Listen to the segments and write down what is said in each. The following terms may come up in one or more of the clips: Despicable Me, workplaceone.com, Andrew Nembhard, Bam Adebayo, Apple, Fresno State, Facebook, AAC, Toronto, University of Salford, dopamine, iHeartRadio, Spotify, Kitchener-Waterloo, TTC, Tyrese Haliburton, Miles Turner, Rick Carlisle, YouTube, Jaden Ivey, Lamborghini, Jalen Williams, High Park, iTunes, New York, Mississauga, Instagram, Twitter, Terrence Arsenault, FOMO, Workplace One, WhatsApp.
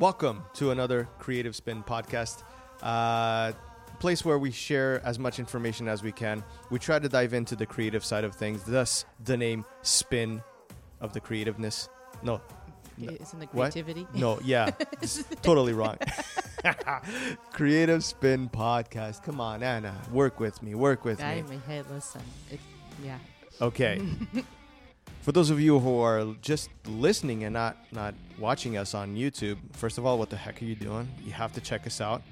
Welcome to another Creative Spin Podcast, place where we share as much information as we can. We try to dive into the creative side of things, thus the name Spin of the creativeness. No. Isn't it creativity? What? No, yeah. Totally wrong. Creative Spin Podcast. Come on, Anna. Work with me. Guy in my head, listen. Yeah. Okay. For those of you who are just listening and not watching us on YouTube, first of all, what the heck are you doing? You have to check us out.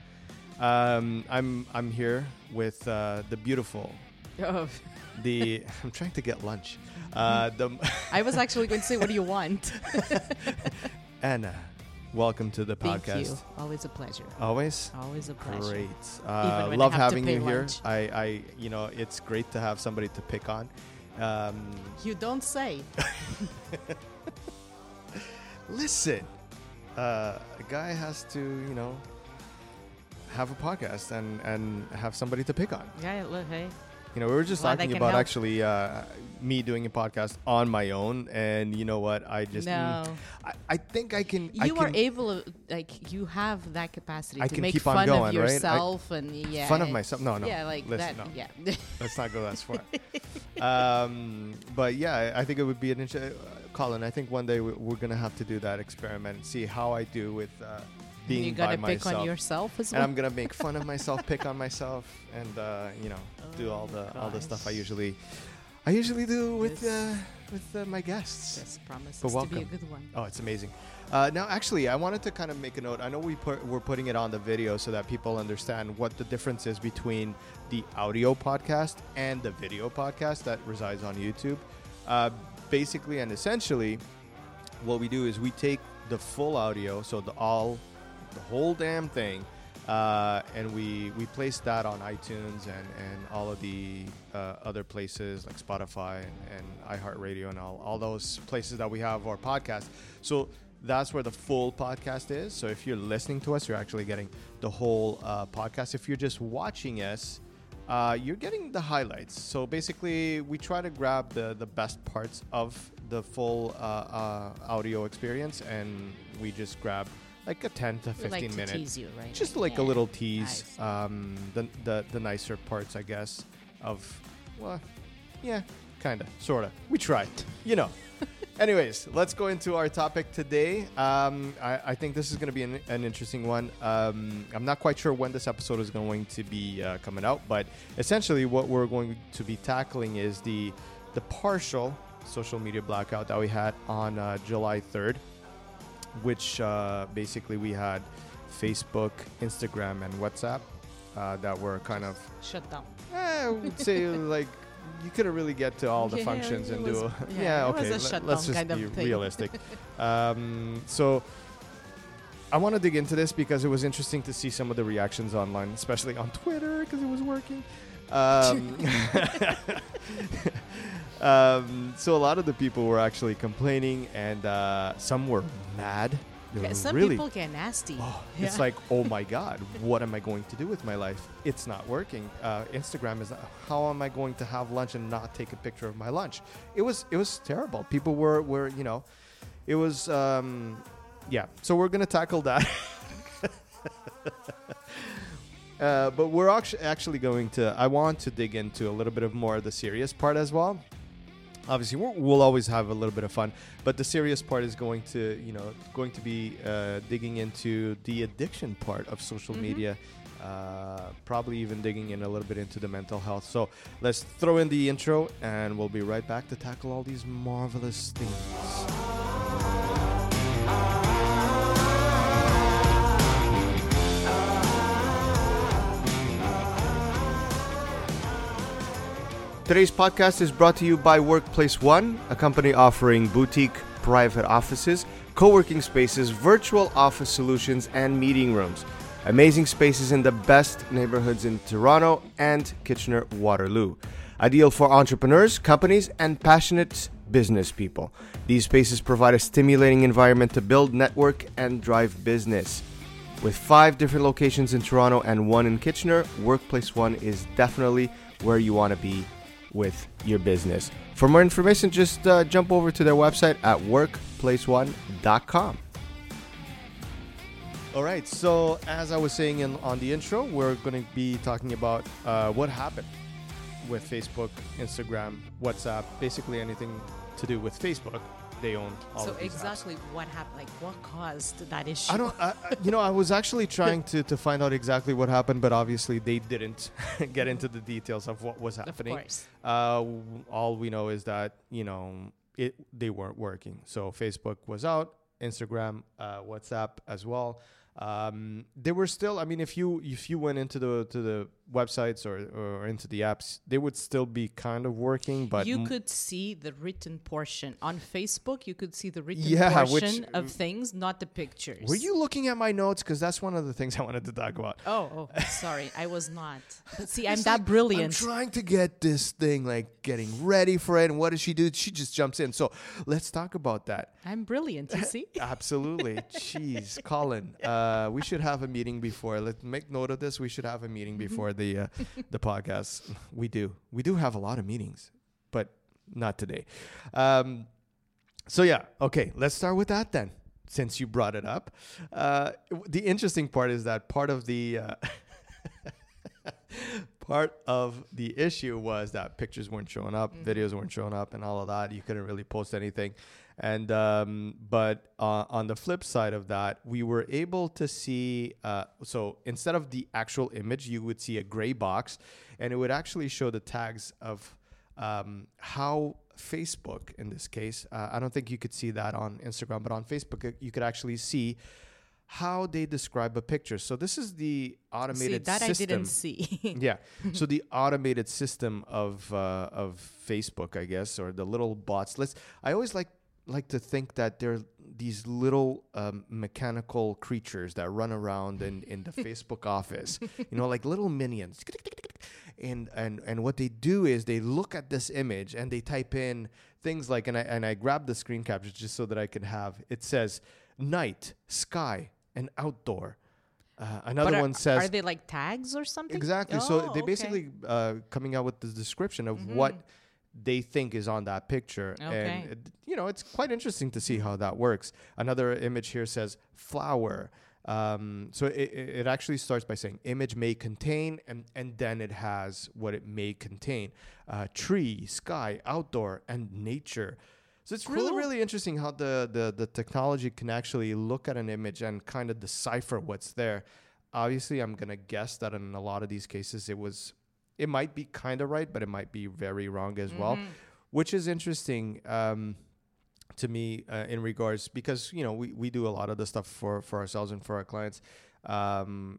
I'm here with the beautiful. Oh. I'm trying to get lunch. I was actually going to say, what do you want? Anna, welcome to the podcast. Thank you. Always a pleasure. Always a pleasure. Great. Love having you lunch. Here. I you know, it's great to have somebody to pick on. You don't say. Listen, a guy has to, you know, have a podcast and have somebody to pick on. Yeah, look, hey. You know, we were just talking about actually me doing a podcast on my own, and you know what? I think I can. You have that capacity to make fun of yourself, right? Fun of myself. No. Yeah, like listen, that. No. Yeah, let's not go that far. But yeah, I think it would be an interesting, Colin. I think one day we're gonna have to do that experiment and see how I do with. You're gonna pick on yourself as well, and I'm gonna make fun of myself, pick on myself, and do all the stuff I usually do with my guests. This promises to be a good one. Oh, it's amazing. Now, actually, I wanted to kind of make a note. I know we're putting it on the video so that people understand what the difference is between the audio podcast and the video podcast that resides on YouTube. Basically and essentially, what we do is we take the full audio, so the whole damn thing, and we place that on iTunes and all of the other places like Spotify and iHeartRadio and all those places that we have our podcast. So that's where the full podcast is. So if you're listening to us, you're actually getting the whole podcast. If you're just watching us, you're getting the highlights. So basically, we try to grab the best parts of the full audio experience, and we just grab like a 10 to 15 minutes. Tease you, right? Just like a little tease. The nicer parts, I guess, of, well, yeah, kind of, sort of. We tried, you know. Anyways, let's go into our topic today. I think this is going to be an interesting one. I'm not quite sure when this episode is going to be coming out, but essentially what we're going to be tackling is the partial social media blackout that we had on July 3rd, which basically we had Facebook, Instagram, and WhatsApp that were kind of shut down. I would say like you couldn't really get to all the functions and do. Let's just be realistic. So I want to dig into this because it was interesting to see some of the reactions online, especially on Twitter because it was working. So a lot of the people were actually complaining, and some were mad. Some people get nasty. Oh, yeah. It's like, oh my God, what am I going to do with my life? It's not working. Instagram is not, how am I going to have lunch and not take a picture of my lunch? It was terrible. People were you know, it was yeah. So we're gonna tackle that. But we're actually going to. I want to dig into a little bit of more of the serious part as well. Obviously, we'll always have a little bit of fun, but the serious part is going to be digging into the addiction part of social media. Probably even digging in a little bit into the mental health. So let's throw in the intro, and we'll be right back to tackle all these marvelous things. Today's podcast is brought to you by Workplace One, a company offering boutique private offices, co-working spaces, virtual office solutions, and meeting rooms. Amazing spaces in the best neighborhoods in Toronto and Kitchener-Waterloo. Ideal for entrepreneurs, companies, and passionate business people. These spaces provide a stimulating environment to build, network, and drive business. With 5 different locations in Toronto and 1 in Kitchener, Workplace One is definitely where you want to be with your business. For more information, just jump over to their website at workplaceone.com. All right. So as I was saying on the intro, we're going to be talking about what happened with Facebook, Instagram, WhatsApp, basically anything to do with Facebook. They own all so of these exactly apps. What happened? Like, what caused that issue? I don't. I was actually trying to find out exactly what happened, but obviously they didn't get into the details of what was happening. Of course. All we know is that they weren't working. So Facebook was out, Instagram, WhatsApp as well. They were still. I mean, if you went into the websites or into the apps, they would still be kind of working. But you could see the written portion on Facebook. You could see the written portion of things, not the pictures. Were you looking at my notes? Because that's one of the things I wanted to talk about. Oh, sorry, I was not. But see, I'm that brilliant. I'm trying to get this thing getting ready for it. And what does she do? She just jumps in. So let's talk about that. I'm brilliant. You see? Absolutely. Jeez, Colin. We should have a meeting before. Let's make note of this. We should have a meeting before the podcast. We do have a lot of meetings, but not today. So yeah, okay. Let's start with that then, since you brought it up. The interesting part is that part of the issue was that pictures weren't showing up, videos weren't showing up, and all of that. You couldn't really post anything. And but on the flip side of that, we were able to see. So instead of the actual image, you would see a gray box, and it would actually show the tags of how Facebook, in this case, I don't think you could see that on Instagram, but on Facebook, you could actually see how they describe a picture. So this is the automated system. I didn't see. Yeah. So the automated system of Facebook, I guess, or the little bots. I always like to think that they're these little mechanical creatures that run around in the Facebook office, like little minions. And what they do is they look at this image and they type in things like, and I grabbed the screen capture just so that I could have, it says night, sky, and outdoor. One says... Are they like tags or something? Exactly. So they basically coming out with the description of what they think is on that picture. Okay. And it's quite interesting to see how that works. Another image here says flower. So it actually starts by saying image may contain, and then it has what it may contain. Tree, sky, outdoor, and nature. So it's cool. Really, really interesting how the technology can actually look at an image and kind of decipher what's there. Obviously, I'm going to guess that in a lot of these cases, it might be kind of right, but it might be very wrong as well, which is interesting to me in regards, because, we do a lot of the stuff for ourselves and for our clients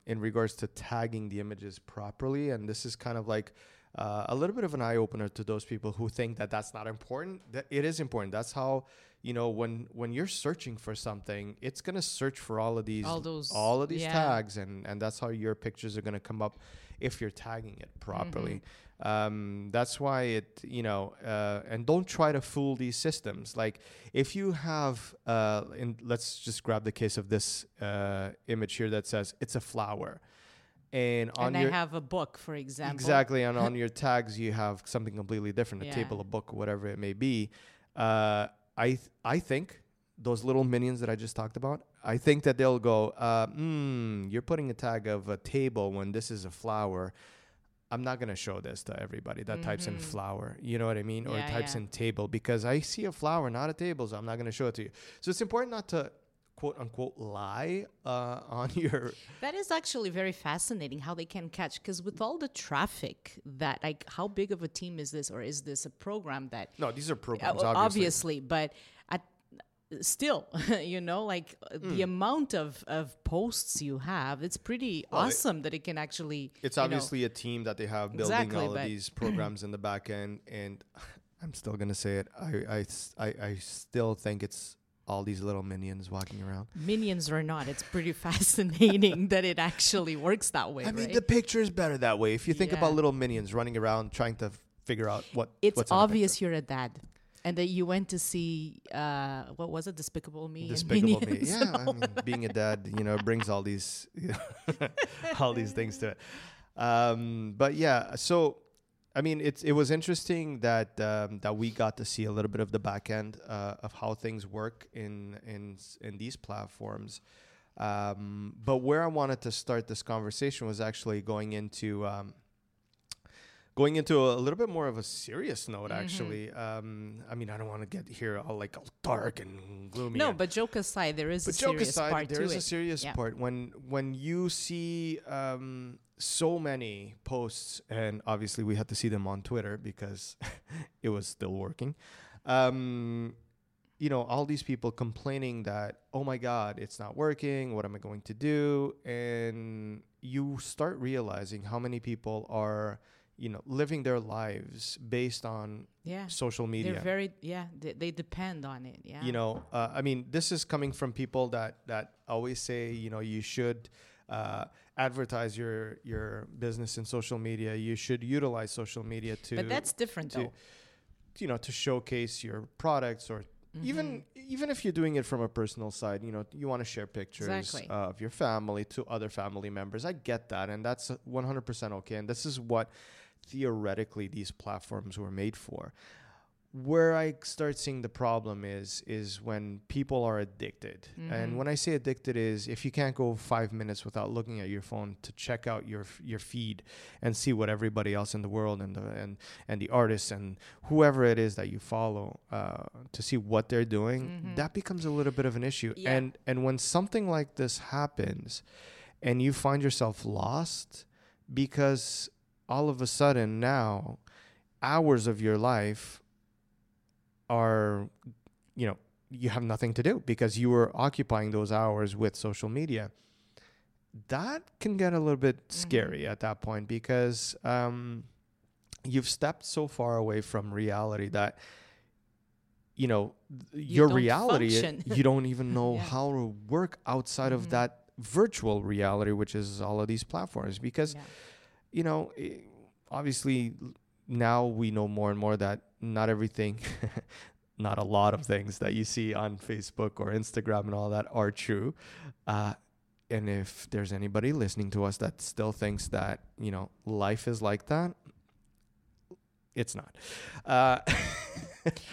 in regards to tagging the images properly. And this is kind of a little bit of an eye-opener to those people who think that that's not important. That it is important. That's how, when you're searching for something, it's going to search for all of these tags, and that's how your pictures are going to come up if you're tagging it properly. That's why it, and don't try to fool these systems. Like if you have, and let's just grab the case of this image here that says it's a flower. And I have a book, for example. Exactly. And on your tags, you have something completely different, a table, a book, whatever it may be. I think those little minions that I just talked about, I think that they'll go, you're putting a tag of a table when this is a flower. I'm not going to show this to everybody that types in flower. You know what I mean? Or types in table, because I see a flower, not a table. So I'm not going to show it to you. So it's important not to quote unquote lie on your... That is actually very fascinating how they can catch, because with all the traffic that, how big of a team is this, or is this a program that... No, these are programs, obviously. But still, the amount of posts you have, it's pretty awesome that it can actually... It's obviously a team that they have building all of these programs in the back end. And I'm still going to say it. I still think it's all these little minions walking around. Minions or not, it's pretty fascinating that it actually works that way. I mean, the picture is better that way. If you think about little minions running around trying to figure out what's obvious you're a dad. And that you went to see, what was it? Despicable Me. Despicable Me. Yeah, I mean, being a dad, brings all these, all these things to it. But yeah, so... I mean, it was interesting that that we got to see a little bit of the back end of how things work in these platforms. But where I wanted to start this conversation was actually going into a little bit more of a serious note, actually. I mean, I don't want to get here all dark and gloomy. No, but joke aside, there is a serious part. When you see so many posts, and obviously we had to see them on Twitter because it was still working. You know, all these people complaining that, oh my God, it's not working. What am I going to do? And you start realizing how many people are, you know, living their lives based on social media. They're they depend on it. Yeah. You know, I mean, this is coming from people that always say, you know, you should advertise your business in social media. You should utilize social media But that's different though. You know, to showcase your products or even if you're doing it from a personal side, you know, you want to share pictures of your family to other family members. I get that. And that's 100% okay. And this is what theoretically these platforms were made for. Where I start seeing the problem is when people are addicted. And when I say addicted is if you can't go 5 minutes without looking at your phone to check out your feed and see what everybody else in the world and the artists and whoever it is that you follow to see what they're doing, that becomes a little bit of an issue. Yeah. And when something like this happens and you find yourself lost because all of a sudden now hours of your life are, you know, you have nothing to do because you were occupying those hours with social media. That can get a little bit scary at that point because you've stepped so far away from reality that, you know, your reality, you don't even know how to work outside of that virtual reality, which is all of these platforms. Because, you know, obviously now we know more and more that not everything, not a lot of things that you see on Facebook or Instagram and all that are true. And if there's anybody listening to us that still thinks that, you know, life is like that, it's not.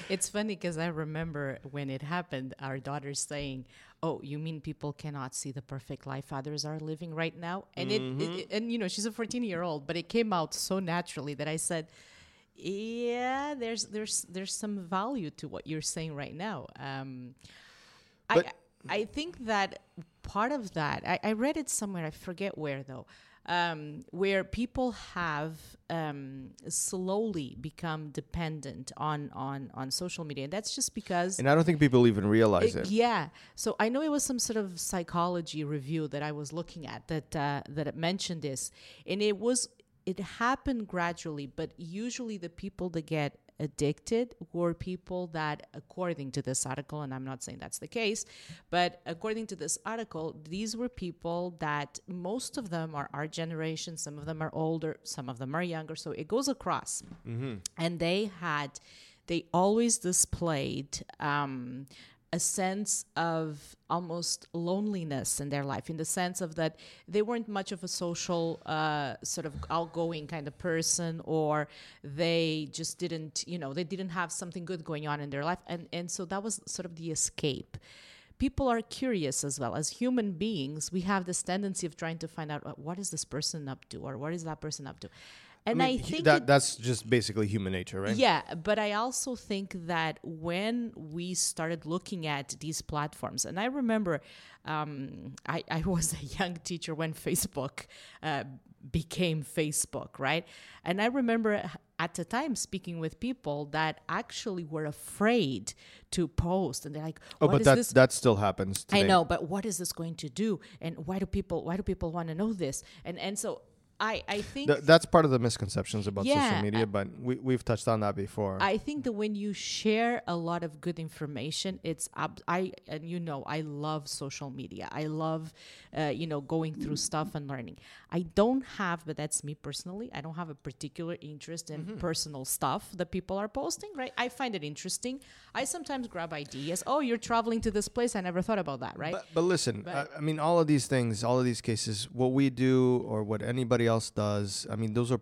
It's funny because I remember when it happened, our daughter saying, oh, you mean people cannot see the perfect life others are living right now? And you know, she's a 14-year-old, but it came out so naturally that I said, yeah, there's some value to what you're saying right now. I think that part of that, I read it somewhere, I forget where though, where people have slowly become dependent on social media. And that's just because... And I don't think people even realize it. Yeah. So I know it was some sort of psychology review that I was looking at that it mentioned this. And it was... It happened gradually, but usually the people that get addicted were people that, according to this article, and I'm not saying that's the case, but according to this article, these were people that most of them are our generation, some of them are older, some of them are younger, so it goes across. And they always displayed a sense of almost loneliness in their life, in the sense of that they weren't much of a social sort of outgoing kind of person, or they just didn't, you know, they didn't have something good going on in their life. And so that was sort of the escape. People are curious as well. As human beings, we have this tendency of trying to find out what is this person up to, or what is that person up to? And I think that's just basically human nature, right? Yeah, but I also think that when we started looking at these platforms, and I remember I was a young teacher when Facebook became Facebook, right? And I remember at the time speaking with people that actually were afraid to post, and they're like, that still happens today. I know, but what is this going to do? And why do people want to know this? And so I think that's part of the misconceptions about social media, but we've touched on that before. I think that when you share a lot of good information, I love social media. I love, you know, going through stuff and learning. I don't have, but that's me personally, I don't have a particular interest in personal stuff that people are posting, right? I find it interesting. I sometimes grab ideas. Oh, you're traveling to this place. I never thought about that, right? But listen, I mean, all of these things, all of these cases, what we do or what anybody else does, I mean, those are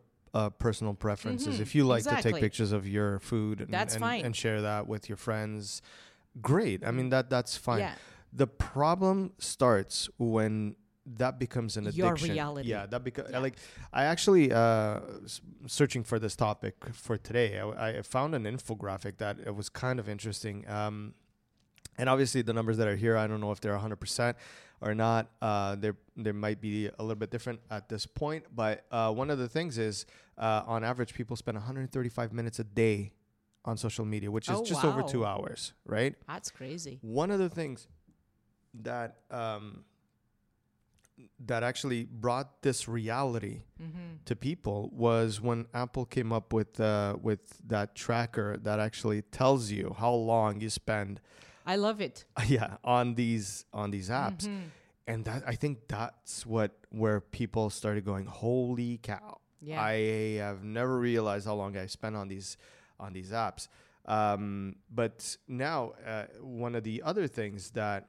personal preferences. If you like to take pictures of your food and share that with your friends, great. I mean, that's fine. Yeah. The problem starts when that becomes an addiction. Your reality. Yeah, that becomes like I actually searching for this topic for today. I found an infographic that it was kind of interesting. And obviously the numbers that are here, I don't know if they're 100% or not. They might be a little bit different at this point. But one of the things is on average, people spend 135 minutes a day on social media, which is just over 2 hours, right? That's crazy. One of the things that that actually brought this reality to people was when Apple came up with that tracker that actually tells you how long you spend. I love it. Yeah, on these apps, and that I think that's where people started going, holy cow! Yeah. I have never realized how long I spent on these apps. But now, one of the other things that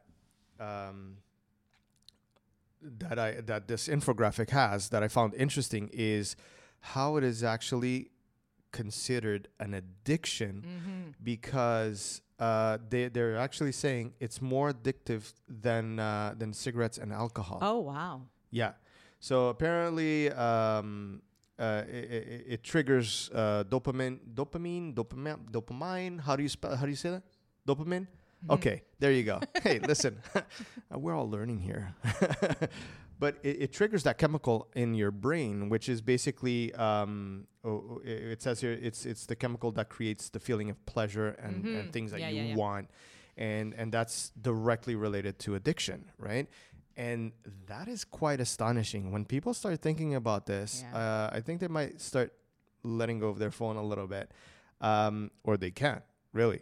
that this infographic has that I found interesting is how it is actually considered an addiction because they're actually saying it's more addictive than cigarettes and alcohol. Oh, wow. Yeah. So apparently it triggers dopamine. How do you say that? Dopamine? Okay, there you go. Hey, listen, we're all learning here. But it triggers that chemical in your brain, which is basically, it says here, it's the chemical that creates the feeling of pleasure and things that you want. And that's directly related to addiction, right? And that is quite astonishing. When people start thinking about this, I think they might start letting go of their phone a little bit, or they can't. Really?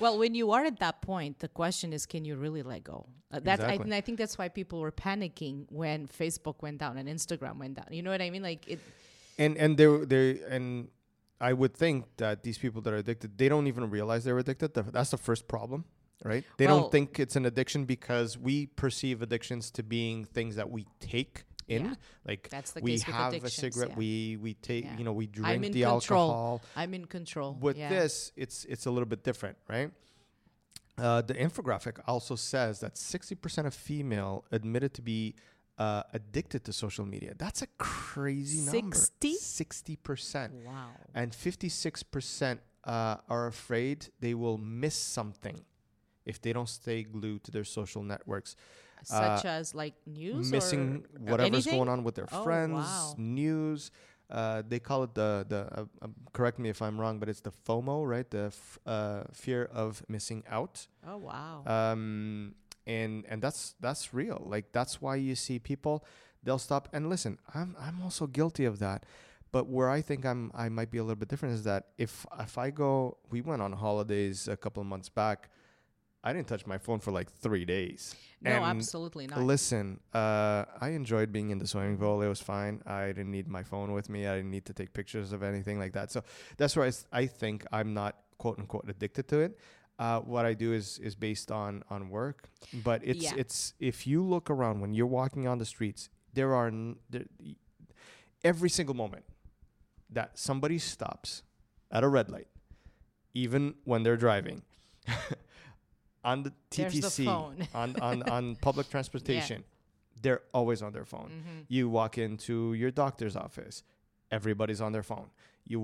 Well, when you are at that point, the question is, can you really let go? I think that's why people were panicking when Facebook went down and Instagram went down. You know what I mean? Like it. And they and I would think that these people that are addicted, they don't even realize they're addicted. That's the first problem, right? They don't think it's an addiction because we perceive addictions to being things that we take in. Yeah. Like that's the we have a cigarette, we take, you know, we drink the control. Alcohol. I'm in control. With this, it's a little bit different, right? The infographic also says that 60% of female admitted to be addicted to social media. That's a crazy number. 60%. Wow. And 56% are afraid they will miss something if they don't stay glued to their social networks. Such as like news, missing or whatever's anything? Going on with their friends, news. They call it the correct me if I'm wrong, but it's the FOMO, right? The fear of missing out. Oh wow! And that's real. Like that's why you see people, they'll stop and listen. I'm also guilty of that. But where I think I might be a little bit different is that if I go, we went on holidays a couple of months back. I didn't touch my phone for like 3 days. No, and absolutely not. Listen, I enjoyed being in the swimming pool. It was fine. I didn't need my phone with me. I didn't need to take pictures of anything like that. So that's where I think I'm not, quote unquote, addicted to it. What I do is based on work. But it's if you look around when you're walking on the streets, there every single moment that somebody stops at a red light, even when they're driving. On the TTC, on public transportation, they're always on their phone. You walk into your doctor's office, everybody's on their phone. You're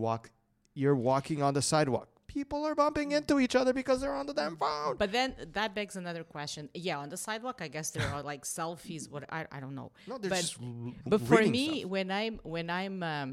walking on the sidewalk. People are bumping into each other because they're on the damn phone. But then that begs another question. Yeah, on the sidewalk, I guess there are like selfies. What I don't know. No, they're just but for me, stuff.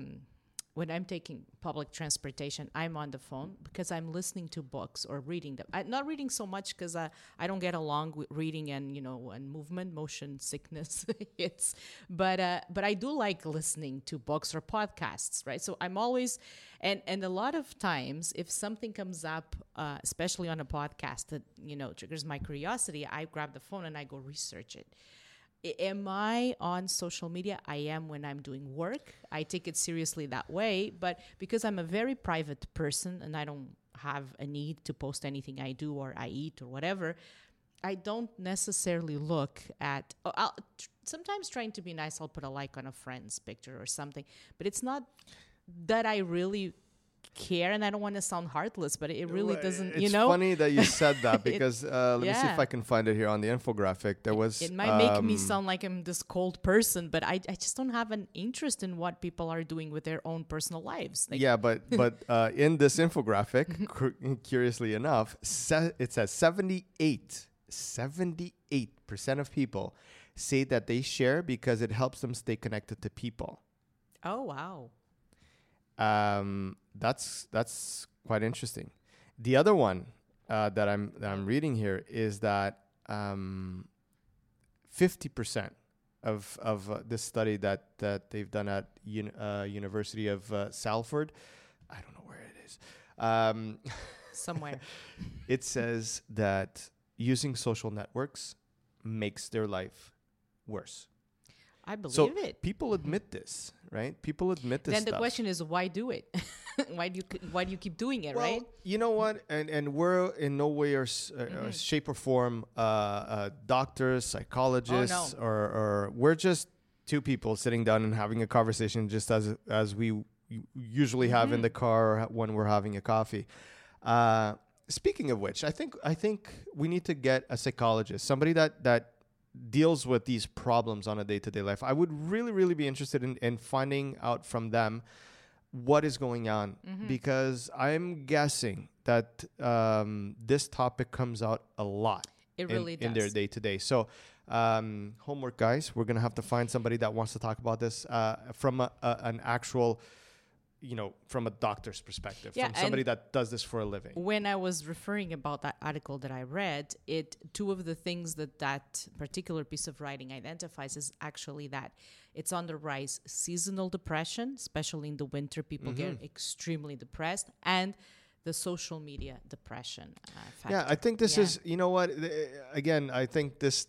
When I'm taking public transportation, I'm on the phone because I'm listening to books or reading them. I'm not reading so much because I don't get along with reading and, you know, and movement, motion sickness hits. But I do like listening to books or podcasts, right? So I'm always, and a lot of times if something comes up, especially on a podcast that, you know, triggers my curiosity, I grab the phone and I go research it. Am I on social media? I am when I'm doing work. I take it seriously that way. But because I'm a very private person and I don't have a need to post anything I do or I eat or whatever, I don't necessarily look at... sometimes trying to be nice, I'll put a like on a friend's picture or something. But it's not that I really care, and I don't want to sound heartless, but it really doesn't, you know? It's funny that you said that, because let me see if I can find it here on the infographic. There was. It might make me sound like I'm this cold person, but I just don't have an interest in what people are doing with their own personal lives. Like but in this infographic, curiously enough, it says 78% of people say that they share because it helps them stay connected to people. Oh, wow. That's quite interesting. The other one that I'm reading here is that 50% of this study that they've done at University of Salford, I don't know where it is. Somewhere. It says that using social networks makes their life worse. I believe it. People admit this, right? People admit this. Then the question is, why do it? Why do you keep doing it, right? You know what? And we're in no way or shape or form doctors, psychologists, or we're just two people sitting down and having a conversation, just as we usually have in the car when we're having a coffee. Speaking of which, I think we need to get a psychologist, somebody that deals with these problems on a day-to-day life. I would really, really be interested in finding out from them what is going on, because I'm guessing that this topic comes out a lot in their day-to-day. So homework, guys, we're going to have to find somebody that wants to talk about this from an actual... you know, from a doctor's perspective, from somebody that does this for a living. When I was referring about that article that I read, two of the things that particular piece of writing identifies is actually that it's on the rise, seasonal depression, especially in the winter, people get extremely depressed, and the social media depression factor. Yeah, I think this is, you know what, again, I think this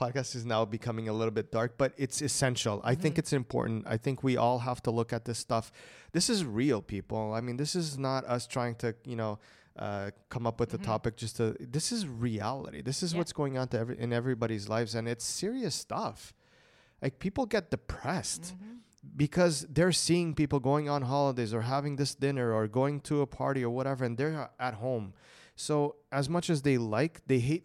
podcast is now becoming a little bit dark, but it's essential. I think it's important. I think we all have to look at this stuff. This is real, people. I mean, this is not us trying to, come up with a topic just to, this is reality. This is what's going on to in everybody's lives, and it's serious stuff. Like, people get depressed. Because they're seeing people going on holidays or having this dinner or going to a party or whatever, and they're at home. So as much as they hate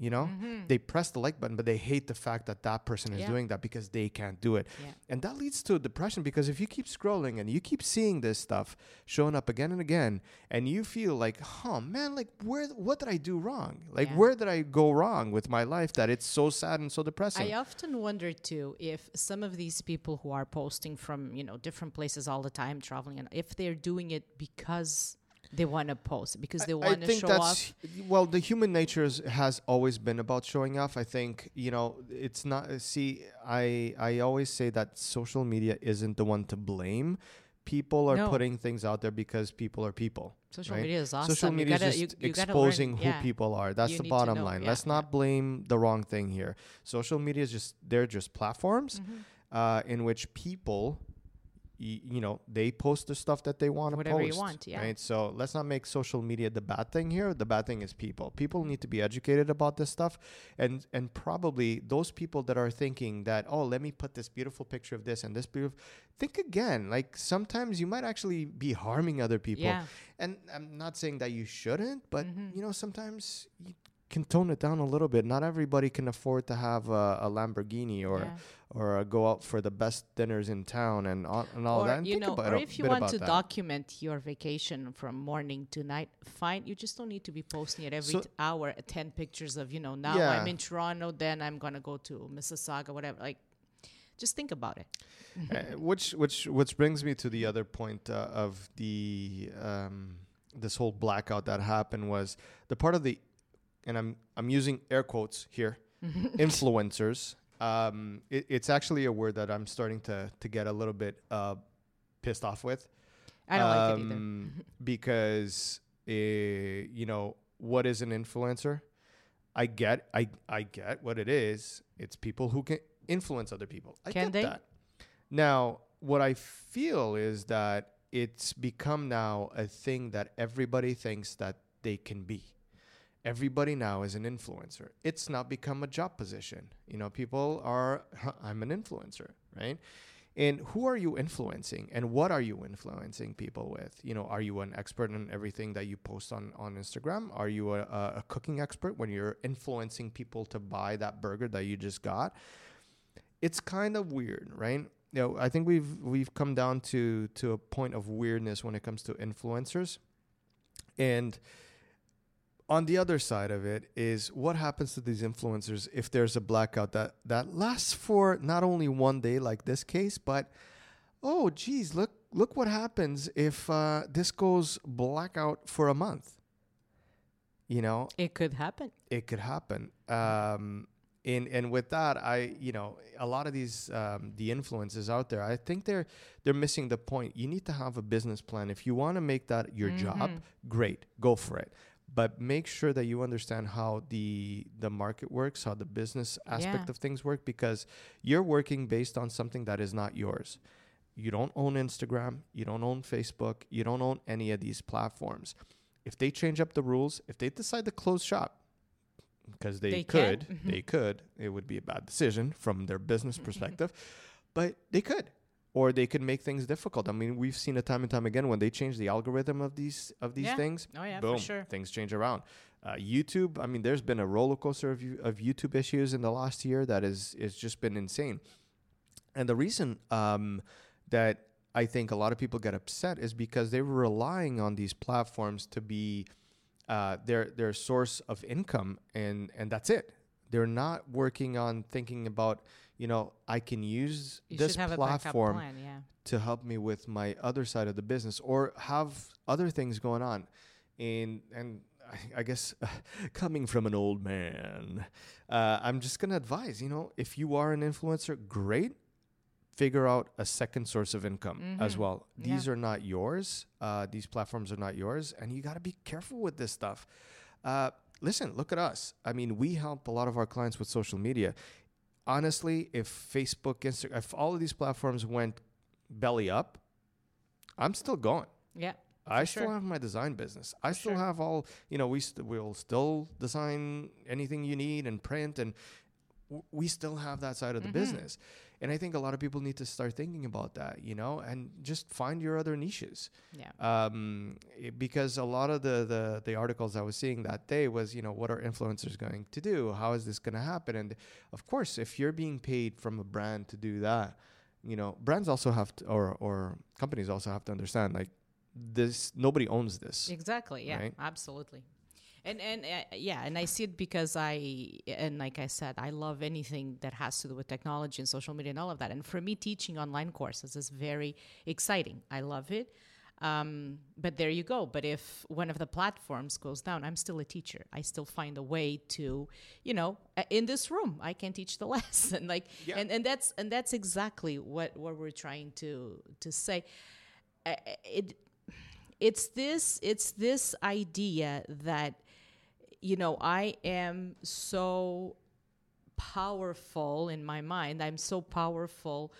you know? They press the like button, but they hate the fact that person is doing that because they can't do it. Yeah. And that leads to depression, because if you keep scrolling and you keep seeing this stuff showing up again and again, and you feel like, oh, man, like, what did I do wrong? Like, where did I go wrong with my life that it's so sad and so depressing? I often wonder, too, if some of these people who are posting from, different places all the time, traveling, and if they're doing it because... they want to post, because they want to show off. Well, the human nature has always been about showing off. I think, it's not... See, I always say that social media isn't the one to blame. People are putting things out there because people are people. Social media is awesome. Social media is just exposing who people are. That's the bottom line. Let's not blame the wrong thing here. Social media is just... they're just platforms in which people... they post the stuff that they want to post. Whatever you want, right? So let's not make social media the bad thing here. The bad thing is people. People need to be educated about this stuff. And probably those people that are thinking that, oh, let me put this beautiful picture of this and this beautiful... Think again. Like, sometimes you might actually be harming other people. Yeah. And I'm not saying that you shouldn't, but, sometimes... you can tone it down a little bit. Not everybody can afford to have a Lamborghini or go out for the best dinners in town and all that. And if you want to document your vacation from morning to night, fine. You just don't need to be posting it every hour, 10 pictures of, now I'm in Toronto, then I'm going to go to Mississauga, whatever. Like, just think about it. Which brings me to the other point of the this whole blackout that happened was the part of the... and I'm using air quotes here, influencers. It's actually a word that I'm starting to get a little bit pissed off with. I don't like it either. Because, what is an influencer? I get what it is. It's people who can influence other people. That. Now, what I feel is that it's become now a thing that everybody thinks that they can be. Everybody now is an influencer. It's not become a job position. People are, I'm an influencer, right? in who are you influencing and what are you influencing people with? You know, are you an expert in everything that you post on Instagram? Are you a cooking expert when you're influencing people to buy that burger that you just got? It's kind of weird, right? You know, I think we've come down to a point of weirdness when it comes to influencers. And on the other side of it is what happens to these influencers if there's a blackout that lasts for not only one day like this case, but, oh, geez, look what happens if this goes blackout for a month. You know? It could happen. It could happen. And with that, a lot of these the influencers out there, I think they're missing the point. You need to have a business plan. If you want to make that your job, great, go for it. But make sure that you understand how the market works, how the business aspect of things work, because you're working based on something that is not yours. You don't own Instagram, you don't own Facebook, you don't own any of these platforms. If they change up the rules, if they decide to close shop, because they could, it would be a bad decision from their business perspective, but they could, or they could make things difficult. I mean, we've seen it time and time again when they change the algorithm of these things. Oh yeah, boom, for sure. Things change around. YouTube, I mean, there's been a roller coaster of YouTube issues in the last year that is just been insane. And the reason that I think a lot of people get upset is because they were relying on these platforms to be their source of income, and that's it. They're not working on thinking about, I can use this platform to help me with my other side of the business, or have other things going on. And I guess coming from an old man, I'm just going to advise, if you are an influencer, great. Figure out a second source of income as well. These are not yours. These platforms are not yours. And you got to be careful with this stuff. Listen, look at us. I mean, we help a lot of our clients with social media. Honestly, if Facebook, Instagram, if all of these platforms went belly up, I'm still going. Yeah. I still have my design business. I still have all, we'll still design anything you need and print, and we still have that side of the business. And I think a lot of people need to start thinking about that, and just find your other niches. Yeah. Because a lot of the articles I was seeing that day was, what are influencers going to do? How is this going to happen? And of course, if you're being paid from a brand to do that, brands also have to, or companies also have to understand, like, this, nobody owns this. Exactly. Yeah, right? Absolutely. And I see it because like I said, I love anything that has to do with technology and social media and all of that. And for me, teaching online courses is very exciting. I love it. But there you go. But if one of the platforms goes down, I'm still a teacher. I still find a way to, in this room, I can teach the lesson. And that's exactly what we're trying to say. It's this idea that, I am so powerful in my mind. I'm so powerful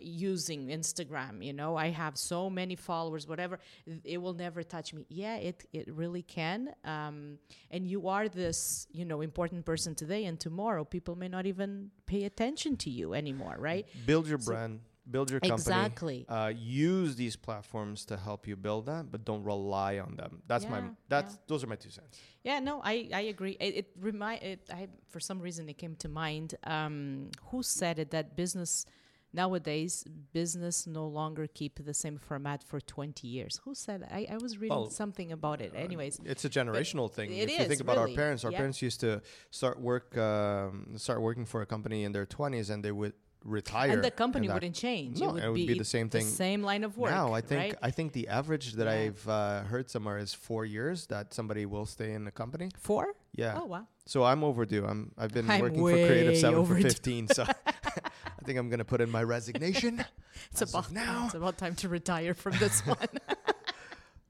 using Instagram. I have so many followers, whatever. It will never touch me. Yeah, it really can. And you are this, important person today, and tomorrow people may not even pay attention to you anymore, right? Build your brand. Build your company. Exactly. Use these platforms to help you build that, but don't rely on them. Those are my 2 cents. Yeah, no, I agree. For some reason it came to mind. Who said it, that business no longer keep the same format for 20 years? Who said that? I was reading something about it. Anyways, it's a generational thing. If you think about really. Our parents used to start working for a company in their 20s, and they would retire, and the company wouldn't change. No, it would be the same thing. The same line of work. Now, I think the average that I've heard somewhere is 4 years that somebody will stay in the company. 4? Yeah. Oh wow. So I'm overdue. I've been working for Creative 7 for 15. So I think I'm gonna put in my resignation. It's about time to retire from this one.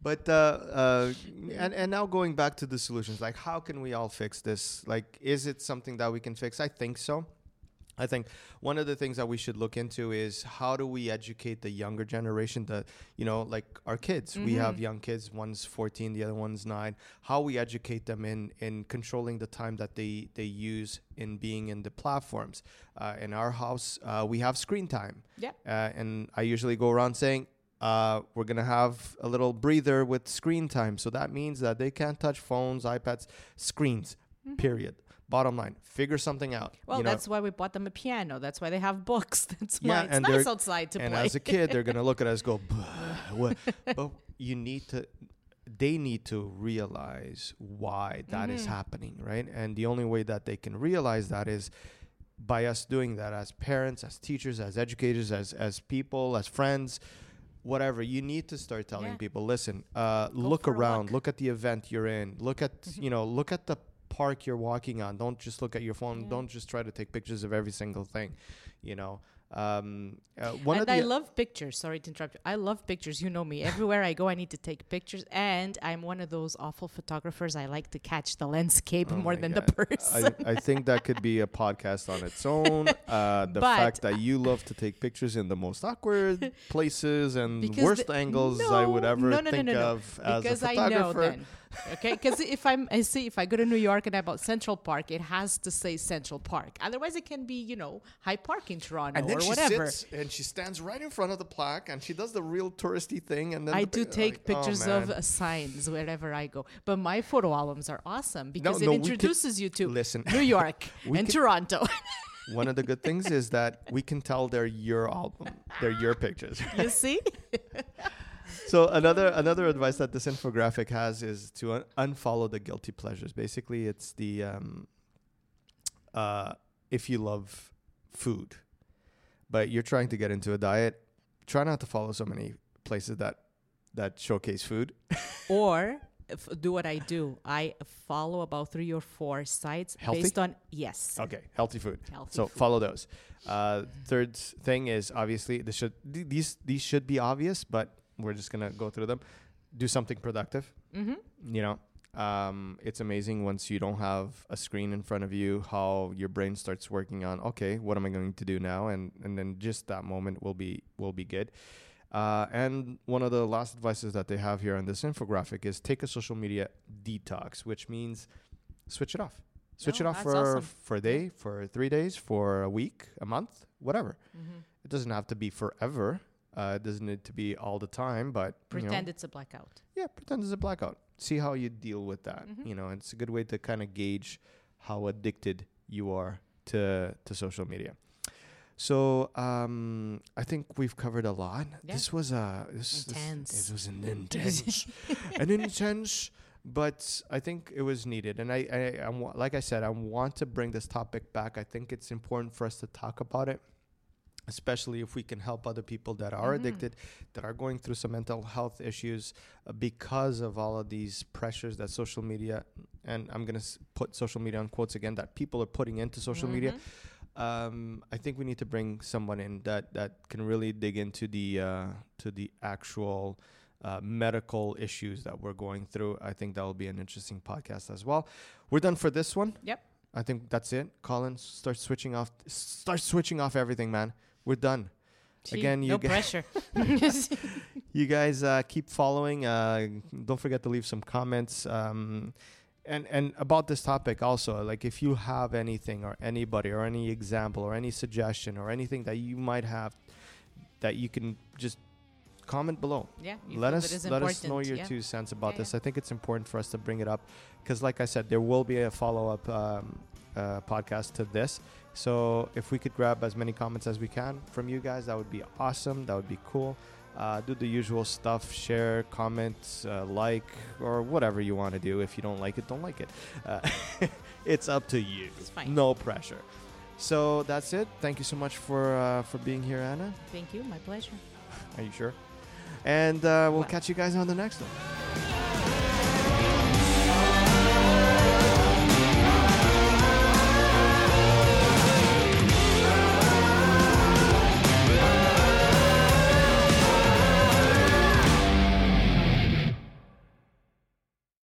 But and now going back to the solutions, like, how can we all fix this? Like, is it something that we can fix? I think so. I think one of the things that we should look into is how do we educate the younger generation, that, you know, like our kids, mm-hmm. we have young kids, one's 14, the other one's 9, how we educate them in controlling the time that they use in being in the platforms. In our house, we have screen time. Yeah. And I usually go around saying, we're going to have a little breather with screen time. So that means that they can't touch phones, iPads, screens, mm-hmm. period. Bottom line, figure something out. Well, you know, that's why we bought them a piano. That's why they have books. That's why it's nice outside to play. And as a kid, they're going to look at us go, what? But they need to realize why that mm-hmm. is happening, right? And the only way that they can realize that is by us doing that as parents, as teachers, as educators, as people, as friends, whatever. You need to start telling people, listen, look around, look at the event you're in, look at, mm-hmm. you know, look at the park you're walking on. Don't just look at your phone. Don't just try to take pictures of every single thing, you know. I love pictures. Sorry to interrupt you. I love pictures. You know me. Everywhere I go, I need to take pictures. And I'm one of those awful photographers. I like to catch the landscape more than the person. I think that could be a podcast on its own. But fact that you love to take pictures in the most awkward places and worst angles I would ever think of as a photographer. Because I know then. Okay, because if I go to New York and I bought Central Park, it has to say Central Park. Otherwise, it can be, you know, High Park in Toronto or whatever. Sits and she stands right in front of the plaque and she does the real touristy thing. And then I do take pictures of signs wherever I go. But my photo albums are awesome because it introduces you to New York and Toronto. One of the good things is that we can tell they're your album, they're your pictures. You see? So another advice that this infographic has is to unfollow the guilty pleasures. Basically, it's the if you love food, but you're trying to get into a diet, try not to follow so many places that showcase food. Or do what I do. I follow about 3 or 4 sites based on healthy food. Follow those. Third thing is obviously these should be obvious, but we're just going to go through them. Do something productive. Mm-hmm. You know, it's amazing once you don't have a screen in front of you, how your brain starts working on, okay, what am I going to do now? And then just that moment will be good. And one of the last advices that they have here on this infographic is take a social media detox, which means switch it off. Switch it off for a day, for 3 days, for a week, a month, whatever. Mm-hmm. It doesn't have to be forever. It doesn't need to be all the time, but it's a blackout. Yeah, pretend it's a blackout. See how you deal with that. Mm-hmm. You know, it's a good way to kind of gauge how addicted you are to social media. So I think we've covered a lot. Yeah. This was an intense, but I think it was needed. And like I said, I want to bring this topic back. I think it's important for us to talk about it, especially if we can help other people that are addicted, that are going through some mental health issues because of all of these pressures that social media, and I'm going to put social media on quotes again, that people are putting into social media. I think we need to bring someone in that can really dig into the actual medical issues that we're going through. I think that will be an interesting podcast as well. We're done for this one. Yep. I think that's it. Colin, start switching off everything, man. We're done. Again, pressure. You guys keep following. Don't forget to leave some comments. And about this topic also, like if you have anything or anybody or any example or any suggestion or anything that you might have that you can just comment below. Yeah, let us know your 2 cents about this. I think it's important for us to bring it up because, like I said, there will be a follow-up podcast to this. So if we could grab as many comments as we can from you guys, that would be awesome. That would be cool. Do the usual stuff, share, comment, like, or whatever you want to do. If you don't like it, don't like it. It's up to you. It's fine. No pressure. So that's it. Thank you so much for being here, Anna. Thank you. My pleasure. Are you sure? And we'll catch you guys on the next one.